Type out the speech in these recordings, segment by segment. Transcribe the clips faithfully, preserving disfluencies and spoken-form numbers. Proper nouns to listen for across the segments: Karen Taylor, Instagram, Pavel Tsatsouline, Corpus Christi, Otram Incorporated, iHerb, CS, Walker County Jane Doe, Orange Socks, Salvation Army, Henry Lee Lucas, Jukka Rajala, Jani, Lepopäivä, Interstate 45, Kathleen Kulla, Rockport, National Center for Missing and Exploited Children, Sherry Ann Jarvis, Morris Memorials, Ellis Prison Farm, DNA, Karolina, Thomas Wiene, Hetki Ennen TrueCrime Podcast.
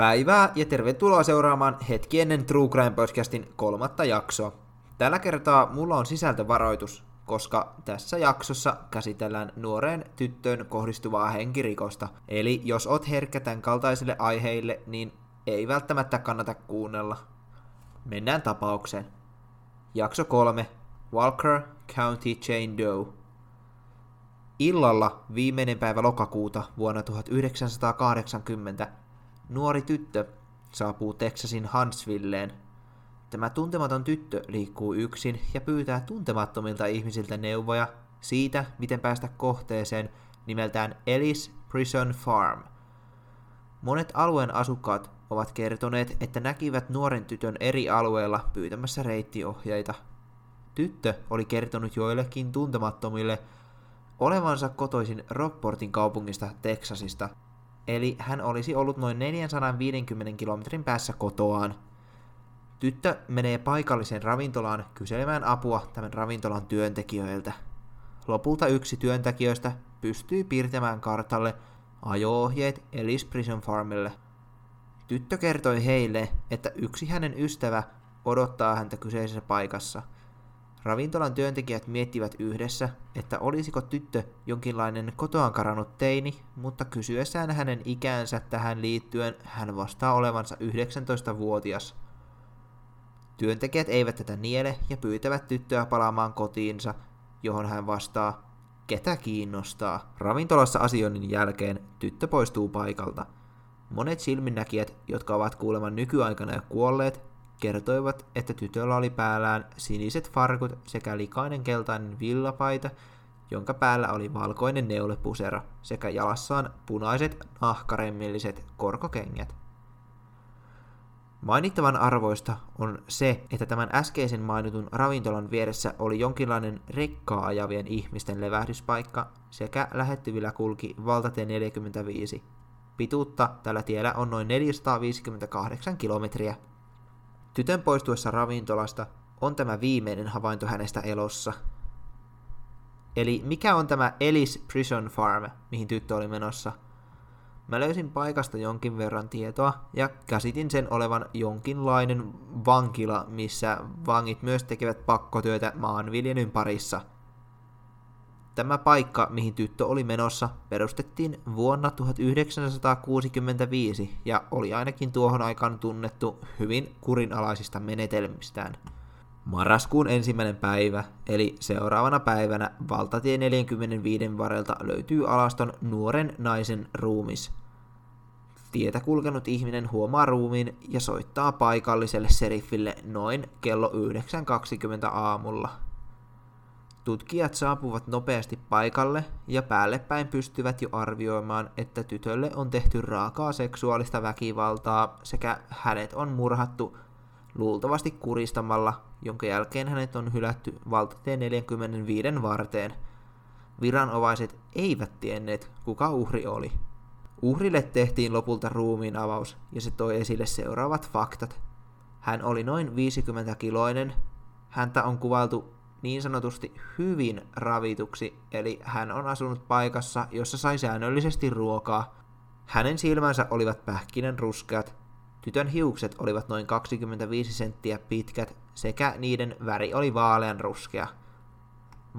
Päivää ja tervetuloa seuraamaan Hetki Ennen TrueCrime Podcastin kolmatta jaksoa. Tällä kertaa mulla on sisältövaroitus, koska tässä jaksossa käsitellään nuoreen tyttöön kohdistuvaa henkirikosta. Eli jos oot herkkä tämän kaltaisille aiheille, niin ei välttämättä kannata kuunnella. Mennään tapaukseen. Jakso kolme. Walker County Jane Doe. Illalla viimeinen päivä lokakuuta vuonna tuhatyhdeksänsataakahdeksankymmentä nuori tyttö saapuu Texasin Huntsvilleen. Tämä tuntematon tyttö liikkuu yksin ja pyytää tuntemattomilta ihmisiltä neuvoja siitä, miten päästä kohteeseen nimeltään Ellis Prison Farm. Monet alueen asukkaat ovat kertoneet, että näkivät nuoren tytön eri alueilla pyytämässä reittiohjeita. Tyttö oli kertonut joillekin tuntemattomille olevansa kotoisin Rockportin kaupungista Texasista, eli hän olisi ollut noin neljäsataaviisikymmentä kilometrin päässä kotoaan. Tyttö menee paikalliseen ravintolaan kyselemään apua tämän ravintolan työntekijöiltä. Lopulta yksi työntekijöistä pystyy piirtämään kartalle ajo-ohjeet Ellis Prison Farmille. Tyttö kertoi heille, että yksi hänen ystävä odottaa häntä kyseisessä paikassa. Ravintolan työntekijät miettivät yhdessä, että olisiko tyttö jonkinlainen kotoaan karannut teini, mutta kysyessään hänen ikäänsä tähän liittyen hän vastaa olevansa yhdeksäntoistavuotias. Työntekijät eivät tätä niele ja pyytävät tyttöä palaamaan kotiinsa, johon hän vastaa, ketä kiinnostaa. Ravintolassa asioinnin jälkeen tyttö poistuu paikalta. Monet silminnäkijät, jotka ovat kuuleman nykyaikana jo kuolleet, kertoivat, että tytöllä oli päällään siniset farkut sekä likainen keltainen villapaita, jonka päällä oli valkoinen neulepusero sekä jalassaan punaiset nahkaremmilliset korkokengät. Mainittavan arvoista on se, että tämän äskeisen mainitun ravintolan vieressä oli jonkinlainen rekkaa ajavien ihmisten levähdyspaikka sekä lähettyvillä kulki valtatie neljäkymmentäviisi. Pituutta tällä tiellä on noin neljäsataaviisikymmentäkahdeksan kilometriä. Tytön poistuessa ravintolasta on tämä viimeinen havainto hänestä elossa. Eli mikä on tämä Ellis Prison Farm, mihin tyttö oli menossa? Mä löysin paikasta jonkin verran tietoa ja käsitin sen olevan jonkinlainen vankila, missä vangit myös tekevät pakkotyötä maanviljelyn parissa. Tämä paikka, mihin tyttö oli menossa, perustettiin vuonna tuhatyhdeksänsataakuusikymmentäviisi ja oli ainakin tuohon aikaan tunnettu hyvin kurinalaisista menetelmistään. Marraskuun ensimmäinen päivä, eli seuraavana päivänä valtatie neljäkymmentäviisi varrelta löytyy alaston nuoren naisen ruumis. Tietä kulkenut ihminen huomaa ruumiin ja soittaa paikalliselle seriffille noin kello yhdeksän kaksikymmentä aamulla. Tutkijat saapuvat nopeasti paikalle ja päällepäin pystyvät jo arvioimaan, että tytölle on tehty raakaa seksuaalista väkivaltaa sekä hänet on murhattu luultavasti kuristamalla, jonka jälkeen hänet on hylätty valtatie neljäkymmentäviisi varteen. Viranomaiset eivät tienneet, kuka uhri oli. Uhrille tehtiin lopulta ruumiin avaus ja se toi esille seuraavat faktat. Hän oli noin viisikymmentäkiloinen, häntä on kuvailtu niin sanotusti hyvin ravituksi, eli hän on asunut paikassa, jossa sai säännöllisesti ruokaa. Hänen silmänsä olivat pähkinän ruskeat, tytön hiukset olivat noin kaksikymmentäviisi senttiä pitkät sekä niiden väri oli vaalean ruskea.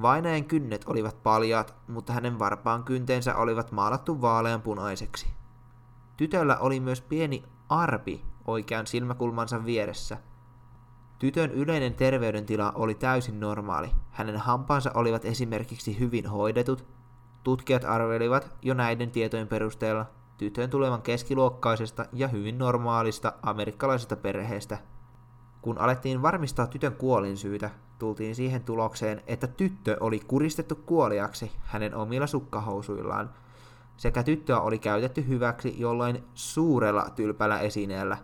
Vainajan kynnet olivat paljaat, mutta hänen varpaan kynteensä olivat maalattu vaaleanpunaiseksi. Tytöllä oli myös pieni arpi oikean silmäkulmansa vieressä. Tytön yleinen terveydentila oli täysin normaali. Hänen hampaansa olivat esimerkiksi hyvin hoidetut. Tutkijat arvelivat jo näiden tietojen perusteella tytön tulevan keskiluokkaisesta ja hyvin normaalista amerikkalaisesta perheestä. Kun alettiin varmistaa tytön kuolinsyytä, tultiin siihen tulokseen, että tyttö oli kuristettu kuoliaksi hänen omilla sukkahousuillaan, sekä tyttöä oli käytetty hyväksi jollain suurella tylpällä esineellä.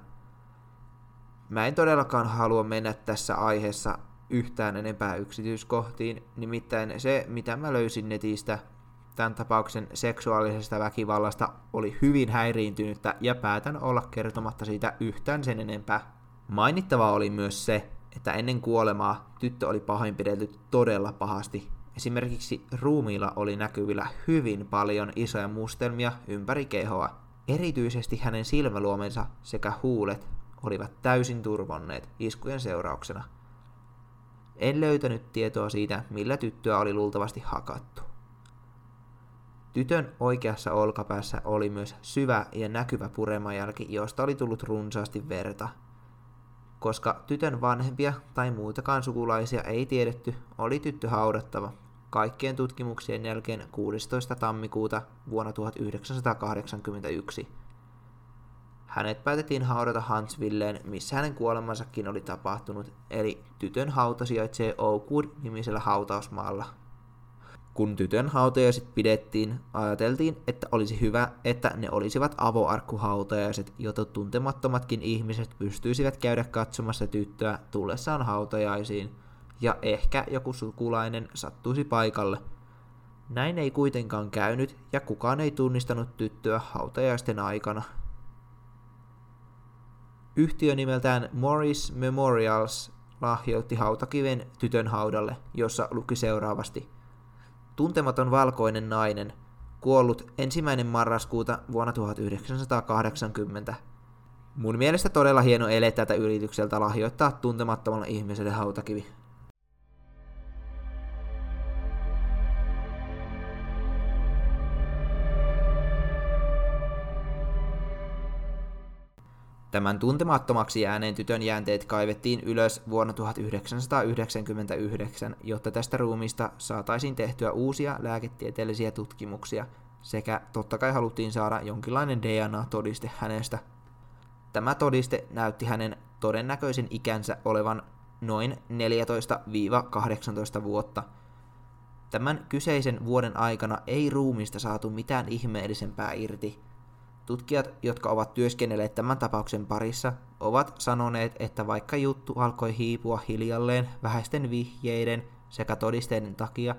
Mä en todellakaan halua mennä tässä aiheessa yhtään enempää yksityiskohtiin, nimittäin se, mitä mä löysin netistä tämän tapauksen seksuaalisesta väkivallasta, oli hyvin häiriintynyttä ja päätän olla kertomatta siitä yhtään sen enempää. Mainittavaa oli myös se, että ennen kuolemaa tyttö oli pahoinpidelty todella pahasti. Esimerkiksi ruumiilla oli näkyvillä hyvin paljon isoja mustelmia ympäri kehoa. Erityisesti hänen silmäluomensa sekä huulet olivat täysin turvonneet iskujen seurauksena. En löytänyt tietoa siitä, millä tyttöä oli luultavasti hakattu. Tytön oikeassa olkapäässä oli myös syvä ja näkyvä puremajälki, josta oli tullut runsaasti verta. Koska tytön vanhempia tai muitakaan sukulaisia ei tiedetty, oli tyttö haudattava kaikkien tutkimuksien jälkeen kuudestoista tammikuuta vuonna tuhatyhdeksänsataakahdeksankymmentäyksi. Hänet päätettiin haudata Huntsvilleen, missä hänen kuolemansakin oli tapahtunut, eli tytön hauta sijaitsee Oakwood-nimisellä hautausmaalla. Kun tytön hautajaiset pidettiin, ajateltiin, että olisi hyvä, että ne olisivat avoarkkuhautajaiset, jota tuntemattomatkin ihmiset pystyisivät käydä katsomassa tyttöä tullessaan hautajaisiin, ja ehkä joku sukulainen sattuisi paikalle. Näin ei kuitenkaan käynyt, ja kukaan ei tunnistanut tyttöä hautajaisten aikana. Yhtiö nimeltään Morris Memorials lahjoitti hautakiven tytön haudalle, jossa luki seuraavasti: tuntematon valkoinen nainen, kuollut ensimmäinen marraskuuta vuonna tuhatyhdeksänsataakahdeksankymmentä. Mun mielestä todella hieno ele tätä yritykseltä lahjoittaa tuntemattomalle ihmiselle hautakivi. Tämän tuntemattomaksi jääneen tytön jäänteet kaivettiin ylös vuonna tuhatyhdeksänsataayhdeksänkymmentäyhdeksän, jotta tästä ruumista saataisiin tehtyä uusia lääketieteellisiä tutkimuksia, sekä totta kai haluttiin saada jonkinlainen D N A-todiste hänestä. Tämä todiste näytti hänen todennäköisen ikänsä olevan noin neljätoista kahdeksantoista vuotta. Tämän kyseisen vuoden aikana ei ruumista saatu mitään ihmeellisempää irti. Tutkijat, jotka ovat työskennelleet tämän tapauksen parissa, ovat sanoneet, että vaikka juttu alkoi hiipua hiljalleen vähäisten vihjeiden sekä todisteiden takia,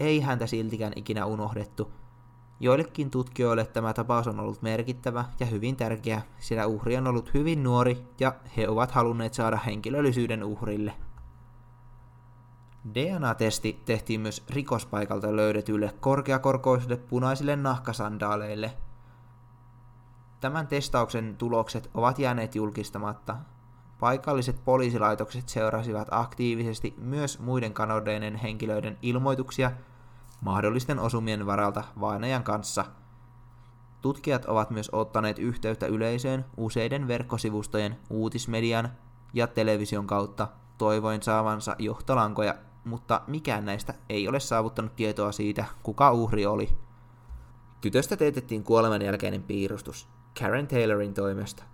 ei häntä siltikään ikinä unohdettu. Joillekin tutkijoille tämä tapaus on ollut merkittävä ja hyvin tärkeä, sillä uhri on ollut hyvin nuori ja he ovat halunneet saada henkilöllisyyden uhrille. D N A-testi tehtiin myös rikospaikalta löydetyille korkeakorkoisille punaisille nahkasandaaleille. Tämän testauksen tulokset ovat jääneet julkistamatta. Paikalliset poliisilaitokset seurasivat aktiivisesti myös muiden kanodeiden henkilöiden ilmoituksia mahdollisten osumien varalta vainajan kanssa. Tutkijat ovat myös ottaneet yhteyttä yleisöön useiden verkkosivustojen, uutismedian ja television kautta toivoen saavansa johtolankoja, mutta mikään näistä ei ole saavuttanut tietoa siitä, kuka uhri oli. Tytöstä teetettiin kuolemanjälkeinen piirustus Karen Taylorin toimesta.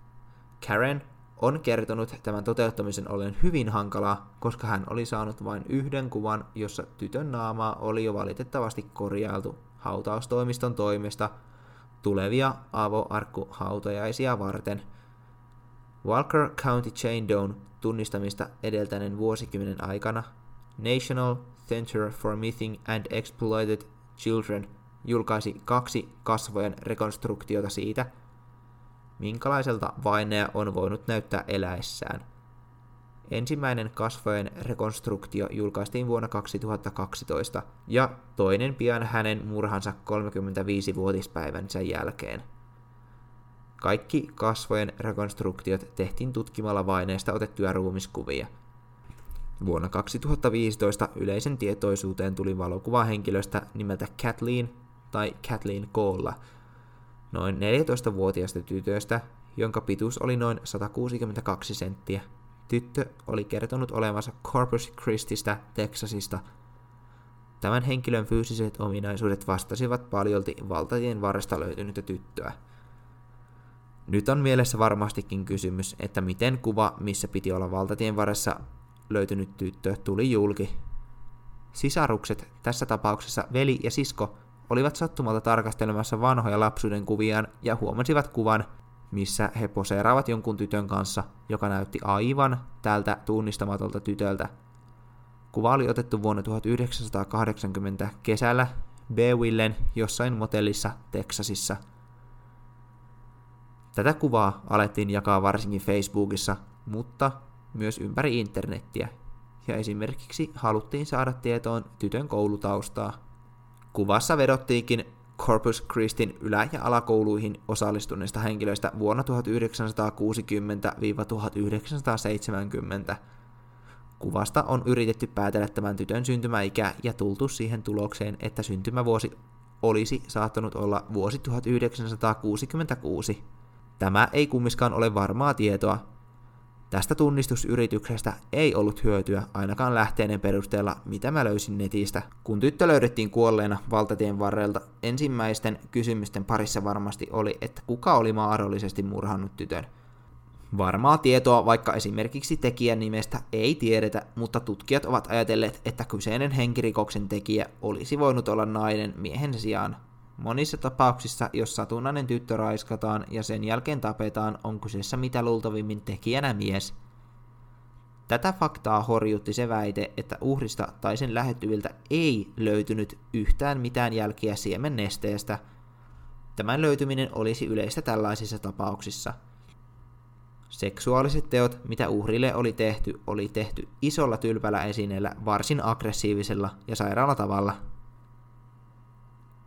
Karen on kertonut tämän toteuttamisen olleen hyvin hankalaa, koska hän oli saanut vain yhden kuvan, jossa tytön naamaa oli jo valitettavasti korjailtu hautaustoimiston toimesta tulevia avoarkkuhautajaisia varten. Walker County Jane Doe tunnistamista edeltäneen vuosikymmenen aikana National Center for Missing and Exploited Children julkaisi kaksi kasvojen rekonstruktiota siitä, minkälaiselta vainaja on voinut näyttää eläessään. Ensimmäinen kasvojen rekonstruktio julkaistiin vuonna kaksituhattakaksitoista ja toinen pian hänen murhansa kolmekymmentäviisivuotispäivänsä jälkeen. Kaikki kasvojen rekonstruktiot tehtiin tutkimalla vainajasta otettuja ruumiskuvia. Vuonna kaksituhattaviisitoista yleisen tietoisuuteen tuli valokuva henkilöstä nimeltä Kathleen tai Kathleen Kulla, noin neljätoistavuotiaasta tytöstä, jonka pituus oli noin sata kuusikymmentäkaksi senttiä. Tyttö oli kertonut olevansa Corpus Christistä, Texasista. Tämän henkilön fyysiset ominaisuudet vastasivat paljolti valtatien varresta löytynyttä tyttöä. Nyt on mielessä varmastikin kysymys, että miten kuva, missä piti olla valtatien varressa löytynyt tyttö, tuli julki. Sisarukset, tässä tapauksessa veli ja sisko, olivat sattumalta tarkastelemassa vanhoja lapsuuden kuviaan ja huomasivat kuvan, missä he poseeraavat jonkun tytön kanssa, joka näytti aivan tältä tunnistamatolta tytöltä. Kuva oli otettu vuonna tuhatyhdeksänsataakahdeksankymmentä kesällä Beevillen jossain motellissa Teksasissa. Tätä kuvaa alettiin jakaa varsinkin Facebookissa, mutta myös ympäri internettiä, ja esimerkiksi haluttiin saada tietoon tytön koulutaustaa. Kuvassa vedottiinkin Corpus Christin ylä- ja alakouluihin osallistuneista henkilöistä vuonna tuhatyhdeksänsataakuusikymmentä–tuhatyhdeksänsataaseitsemänkymmentä. Kuvasta on yritetty päätellä tämän tytön syntymäikä ja tultu siihen tulokseen, että syntymävuosi olisi saattanut olla vuosi tuhatyhdeksänsataakuusikymmentäkuusi. Tämä ei kummiskaan ole varmaa tietoa. Tästä tunnistusyrityksestä ei ollut hyötyä ainakaan lähteiden perusteella, mitä mä löysin netistä. Kun tyttö löydettiin kuolleena valtatien varrelta, ensimmäisten kysymysten parissa varmasti oli, että kuka oli mahdollisesti murhannut tytön. Varmaa tietoa vaikka esimerkiksi tekijän nimestä ei tiedetä, mutta tutkijat ovat ajatelleet, että kyseinen henkirikoksen tekijä olisi voinut olla nainen miehen sijaan. Monissa tapauksissa, jos satunnainen tyttö raiskataan ja sen jälkeen tapetaan, on kyseessä mitä luultavimmin tekijänä mies. Tätä faktaa horjutti se väite, että uhrista tai sen lähettyviltä ei löytynyt yhtään mitään jälkiä siemennesteestä. Tämän löytyminen olisi yleistä tällaisissa tapauksissa. Seksuaaliset teot, mitä uhrille oli tehty, oli tehty isolla tylpällä esineellä varsin aggressiivisella ja sairaalla tavalla.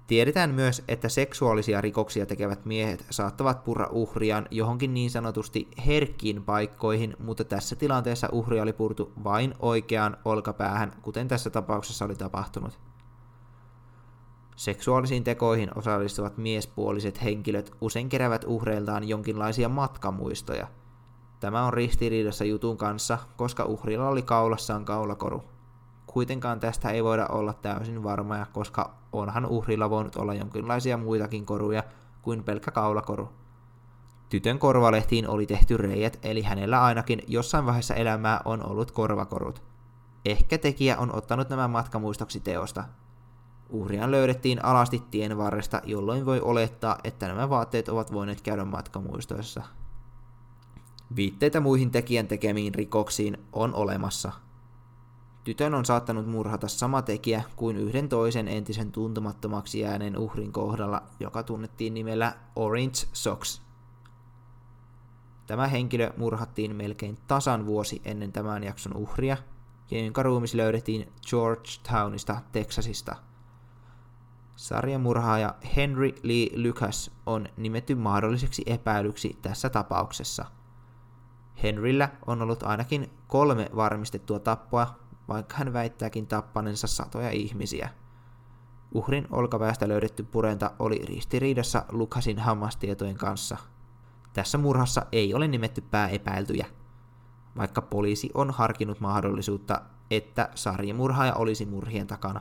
Tiedetään myös, että seksuaalisia rikoksia tekevät miehet saattavat purra uhriaan johonkin niin sanotusti herkkiin paikkoihin, mutta tässä tilanteessa uhri oli purtu vain oikeaan olkapäähän, kuten tässä tapauksessa oli tapahtunut. Seksuaalisiin tekoihin osallistuvat miespuoliset henkilöt usein keräävät uhreiltaan jonkinlaisia matkamuistoja. Tämä on ristiriidassa jutun kanssa, koska uhrilla oli kaulassaan kaulakoru. Kuitenkaan tästä ei voida olla täysin varmoja, koska onhan uhrilla voinut olla jonkinlaisia muitakin koruja kuin pelkkä kaulakoru. Tytön korvalehtiin oli tehty reiät, eli hänellä ainakin jossain vaiheessa elämää on ollut korvakorut. Ehkä tekijä on ottanut nämä matkamuistoksi teosta. Uhriaan löydettiin alasti tien varresta, jolloin voi olettaa, että nämä vaatteet ovat voineet käydä matkamuistoissa. Viitteitä muihin tekijän tekemiin rikoksiin on olemassa. Tytön on saattanut murhata sama tekijä kuin yhden toisen entisen tuntemattomaksi jääneen uhrin kohdalla, joka tunnettiin nimellä Orange Socks. Tämä henkilö murhattiin melkein tasan vuosi ennen tämän jakson uhria, jonka ruumis löydettiin Georgetownista, Texasista. Sarjamurhaaja Henry Lee Lucas on nimetty mahdolliseksi epäilyksi tässä tapauksessa. Henryllä on ollut ainakin kolme varmistettua tappoa, vaikka hän väittääkin tappanensa satoja ihmisiä. Uhrin olkapäästä löydetty purenta oli ristiriidassa Lucasin hammastietojen kanssa. Tässä murhassa ei ole nimetty pääepäiltyjä, vaikka poliisi on harkinnut mahdollisuutta, että sarjamurhaaja olisi murhien takana.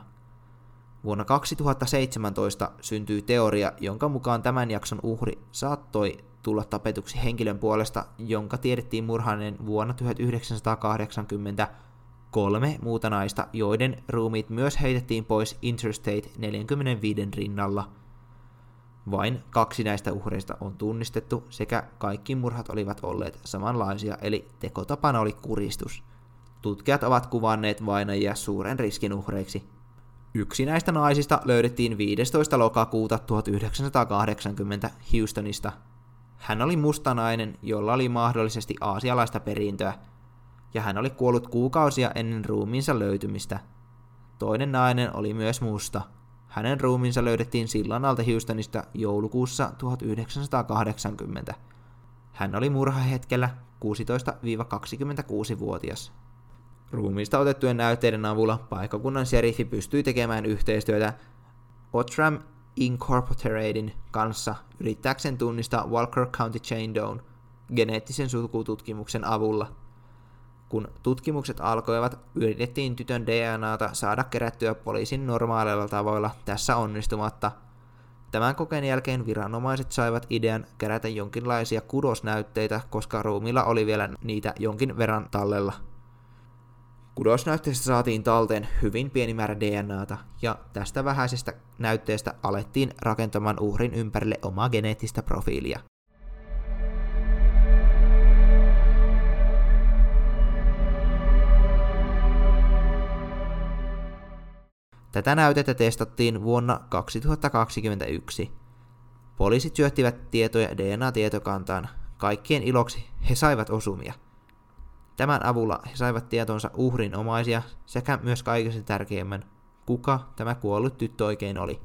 Vuonna kaksituhattaseitsemäntoista syntyi teoria, jonka mukaan tämän jakson uhri saattoi tulla tapetuksi henkilön puolesta, jonka tiedettiin murhanneen vuonna tuhatyhdeksänsataakahdeksankymmentä kolme muuta naista, joiden ruumiit myös heitettiin pois Interstate neljäkymmentäviisi rinnalla. Vain kaksi näistä uhreista on tunnistettu, sekä kaikki murhat olivat olleet samanlaisia, eli tekotapana oli kuristus. Tutkijat ovat kuvanneet vainajia suuren riskin uhreiksi. Yksi näistä naisista löydettiin viidestoista lokakuuta tuhatyhdeksänsataakahdeksankymmentä Houstonista. Hän oli mustanainen, jolla oli mahdollisesti aasialaista perintöä, ja hän oli kuollut kuukausia ennen ruumiinsa löytymistä. Toinen nainen oli myös musta. Hänen ruumiinsa löydettiin sillan alta Houstonista joulukuussa tuhatyhdeksänsataakahdeksankymmentä. Hän oli murhahetkellä kuusitoista–kaksikymmentäkuusi-vuotias. Ruumiista otettujen näytteiden avulla paikkakunnan sheriffi pystyi tekemään yhteistyötä Otram Incorporatedin kanssa yrittääkseen tunnistaa Walker County Jane Doe geneettisen sukututkimuksen avulla. Kun tutkimukset alkoivat, yritettiin tytön D N A:ta saada kerättyä poliisin normaaleilla tavoilla, tässä onnistumatta. Tämän kokeen jälkeen viranomaiset saivat idean kerätä jonkinlaisia kudosnäytteitä, koska ruumiilla oli vielä niitä jonkin verran tallella. Kudosnäytteestä saatiin talteen hyvin pieni määrä D N A:ta, ja tästä vähäisestä näytteestä alettiin rakentamaan uhrin ympärille omaa geneettistä profiilia. Tätä näytettä testattiin vuonna kaksituhattakaksikymmentäyksi. Poliisit syöttivät tietoja D N A-tietokantaan. Kaikkien iloksi he saivat osumia. Tämän avulla he saivat tietonsa uhrin omaisia sekä myös kaikista tärkeimmän, kuka tämä kuollut tyttö oikein oli.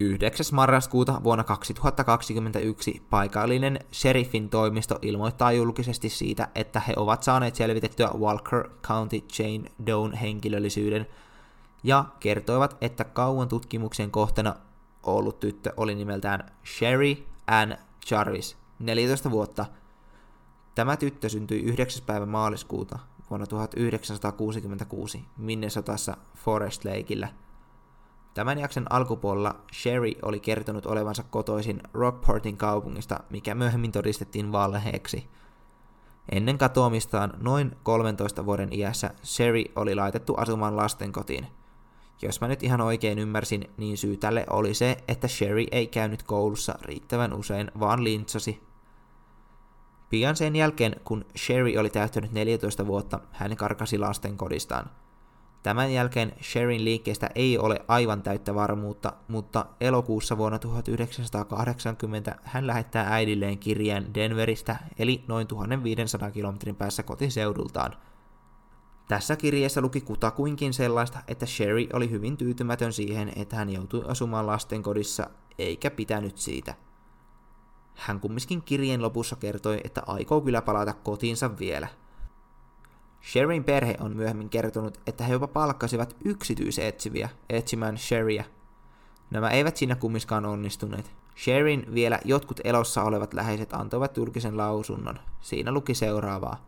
yhdeksäs marraskuuta vuonna kaksituhattakaksikymmentäyksi paikallinen sheriffin toimisto ilmoittaa julkisesti siitä, että he ovat saaneet selvitettyä Walker County Jane Doen henkilöllisyyden ja kertoivat, että kauan tutkimuksen kohtana ollut tyttö oli nimeltään Sherry Ann Jarvis, neljätoista vuotta. Tämä tyttö syntyi yhdeksäs päivä maaliskuuta vuonna tuhatyhdeksänsataakuusikymmentäkuusi Minnesotassa Forest Lakeillä. Tämän jakson alkupuolella Sherry oli kertonut olevansa kotoisin Rockportin kaupungista, mikä myöhemmin todistettiin valheeksi. Ennen katoamistaan noin kolmentoista vuoden iässä Sherry oli laitettu asumaan lastenkotiin. Jos mä nyt ihan oikein ymmärsin, niin syy tälle oli se, että Sherry ei käynyt koulussa riittävän usein, vaan lintsasi. Pian sen jälkeen, kun Sherry oli täyttänyt neljätoista vuotta, hän karkasi lastenkodistaan. Tämän jälkeen Sherryn liikkeestä ei ole aivan täyttä varmuutta, mutta elokuussa vuonna tuhatyhdeksänsataakahdeksankymmentä hän lähettää äidilleen kirjeen Denveristä, eli noin tuhatviisisataa kilometrin päässä kotiseudultaan. Tässä kirjeessä luki kutakuinkin sellaista, että Sherry oli hyvin tyytymätön siihen, että hän joutui asumaan lastenkodissa, eikä pitänyt siitä. Hän kumminkin kirjeen lopussa kertoi, että aikoo kyllä palata kotiinsa vielä. Sherryn perhe on myöhemmin kertonut, että he jopa palkkasivat yksityisetsiviä etsimään Sherryä. Nämä eivät siinä kummiskaan onnistuneet. Sherryn vielä jotkut elossa olevat läheiset antoivat julkisen lausunnon. Siinä luki seuraavaa.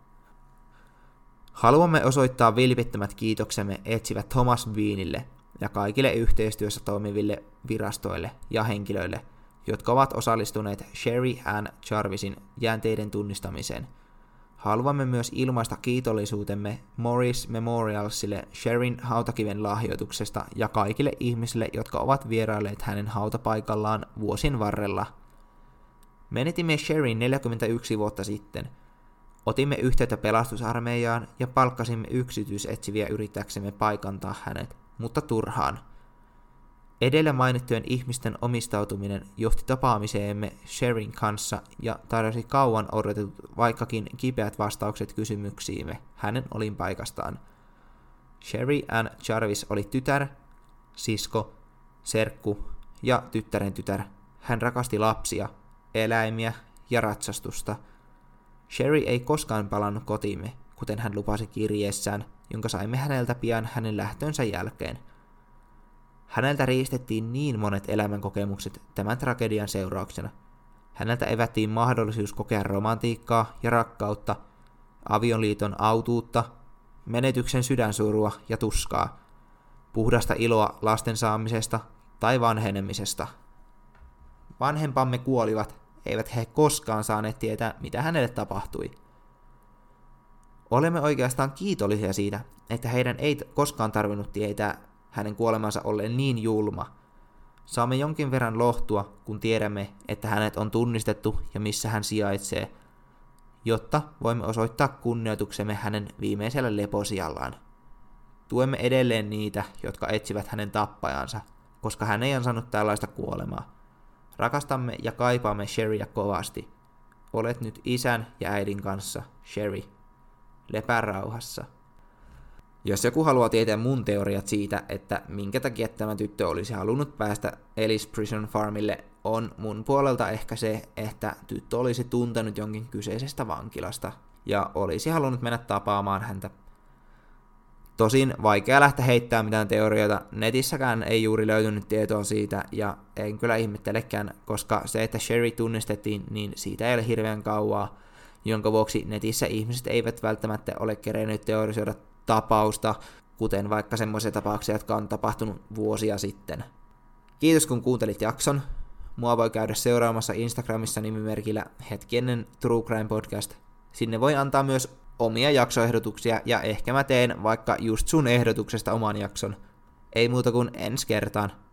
Haluamme osoittaa vilpittömät kiitoksemme etsivät Thomas Wienille ja kaikille yhteistyössä toimiville virastoille ja henkilöille, jotka ovat osallistuneet Sherry Ann Jarvisin jäänteiden tunnistamiseen. Haluamme myös ilmaista kiitollisuutemme Morris Memorialsille Sherryn hautakiven lahjoituksesta ja kaikille ihmisille, jotka ovat vierailleet hänen hautapaikallaan vuosien varrella. Menetimme Sherryn neljäkymmentäyksi vuotta sitten. Otimme yhteyttä pelastusarmeijaan ja palkkasimme yksityisetsiviä yrittääksemme paikantaa hänet, mutta turhaan. Edellä mainittujen ihmisten omistautuminen johti tapaamiseemme Sherryn kanssa ja tarjosi kauan odotetut vaikkakin kipeät vastaukset kysymyksiimme hänen olinpaikastaan. Sherry Ann Jarvis oli tytär, sisko, serkku ja tyttären tytär. Hän rakasti lapsia, eläimiä ja ratsastusta. Sherry ei koskaan palannut kotiimme, kuten hän lupasi kirjeessään, jonka saimme häneltä pian hänen lähtönsä jälkeen. Häneltä riistettiin niin monet elämänkokemukset tämän tragedian seurauksena. Häneltä evättiin mahdollisuus kokea romantiikkaa ja rakkautta, avioliiton autuutta, menetyksen sydänsurua ja tuskaa, puhdasta iloa lasten saamisesta tai vanhenemisesta. Vanhempamme kuolivat, eivät he koskaan saaneet tietää, mitä hänelle tapahtui. Olemme oikeastaan kiitollisia siitä, että heidän ei koskaan tarvinnut tietää hänen kuolemansa olleen niin julma. Saamme jonkin verran lohtua, kun tiedämme, että hänet on tunnistettu ja missä hän sijaitsee, jotta voimme osoittaa kunnioituksemme hänen viimeisellä leposijallaan. Tuemme edelleen niitä, jotka etsivät hänen tappajansa, koska hän ei ansainnut tällaista kuolemaa. Rakastamme ja kaipaamme Sherryä kovasti. Olet nyt isän ja äidin kanssa, Sherry. Lepää rauhassa. Jos joku haluaa tietää mun teoriat siitä, että minkä takia tämä tyttö olisi halunnut päästä Ellis Prison Farmille, on mun puolelta ehkä se, että tyttö olisi tuntenut jonkin kyseisestä vankilasta ja olisi halunnut mennä tapaamaan häntä. Tosin vaikea lähteä heittämään mitään teorioita, netissäkään ei juuri löytynyt tietoa siitä, ja en kyllä ihmettelekään, koska se, että Sherry tunnistettiin, niin siitä ei ole hirveän kauaa, jonka vuoksi netissä ihmiset eivät välttämättä ole kerenneet teorisoida tapausta, kuten vaikka semmoisia tapauksia, jotka on tapahtunut vuosia sitten. Kiitos kun kuuntelit jakson. Mua voi käydä seuraamassa Instagramissa nimimerkillä Hetki Ennen TrueCrime Podcast. Sinne voi antaa myös omia jaksoehdotuksia, ja ehkä mä teen vaikka just sun ehdotuksesta oman jakson. Ei muuta kuin ensi kertaan.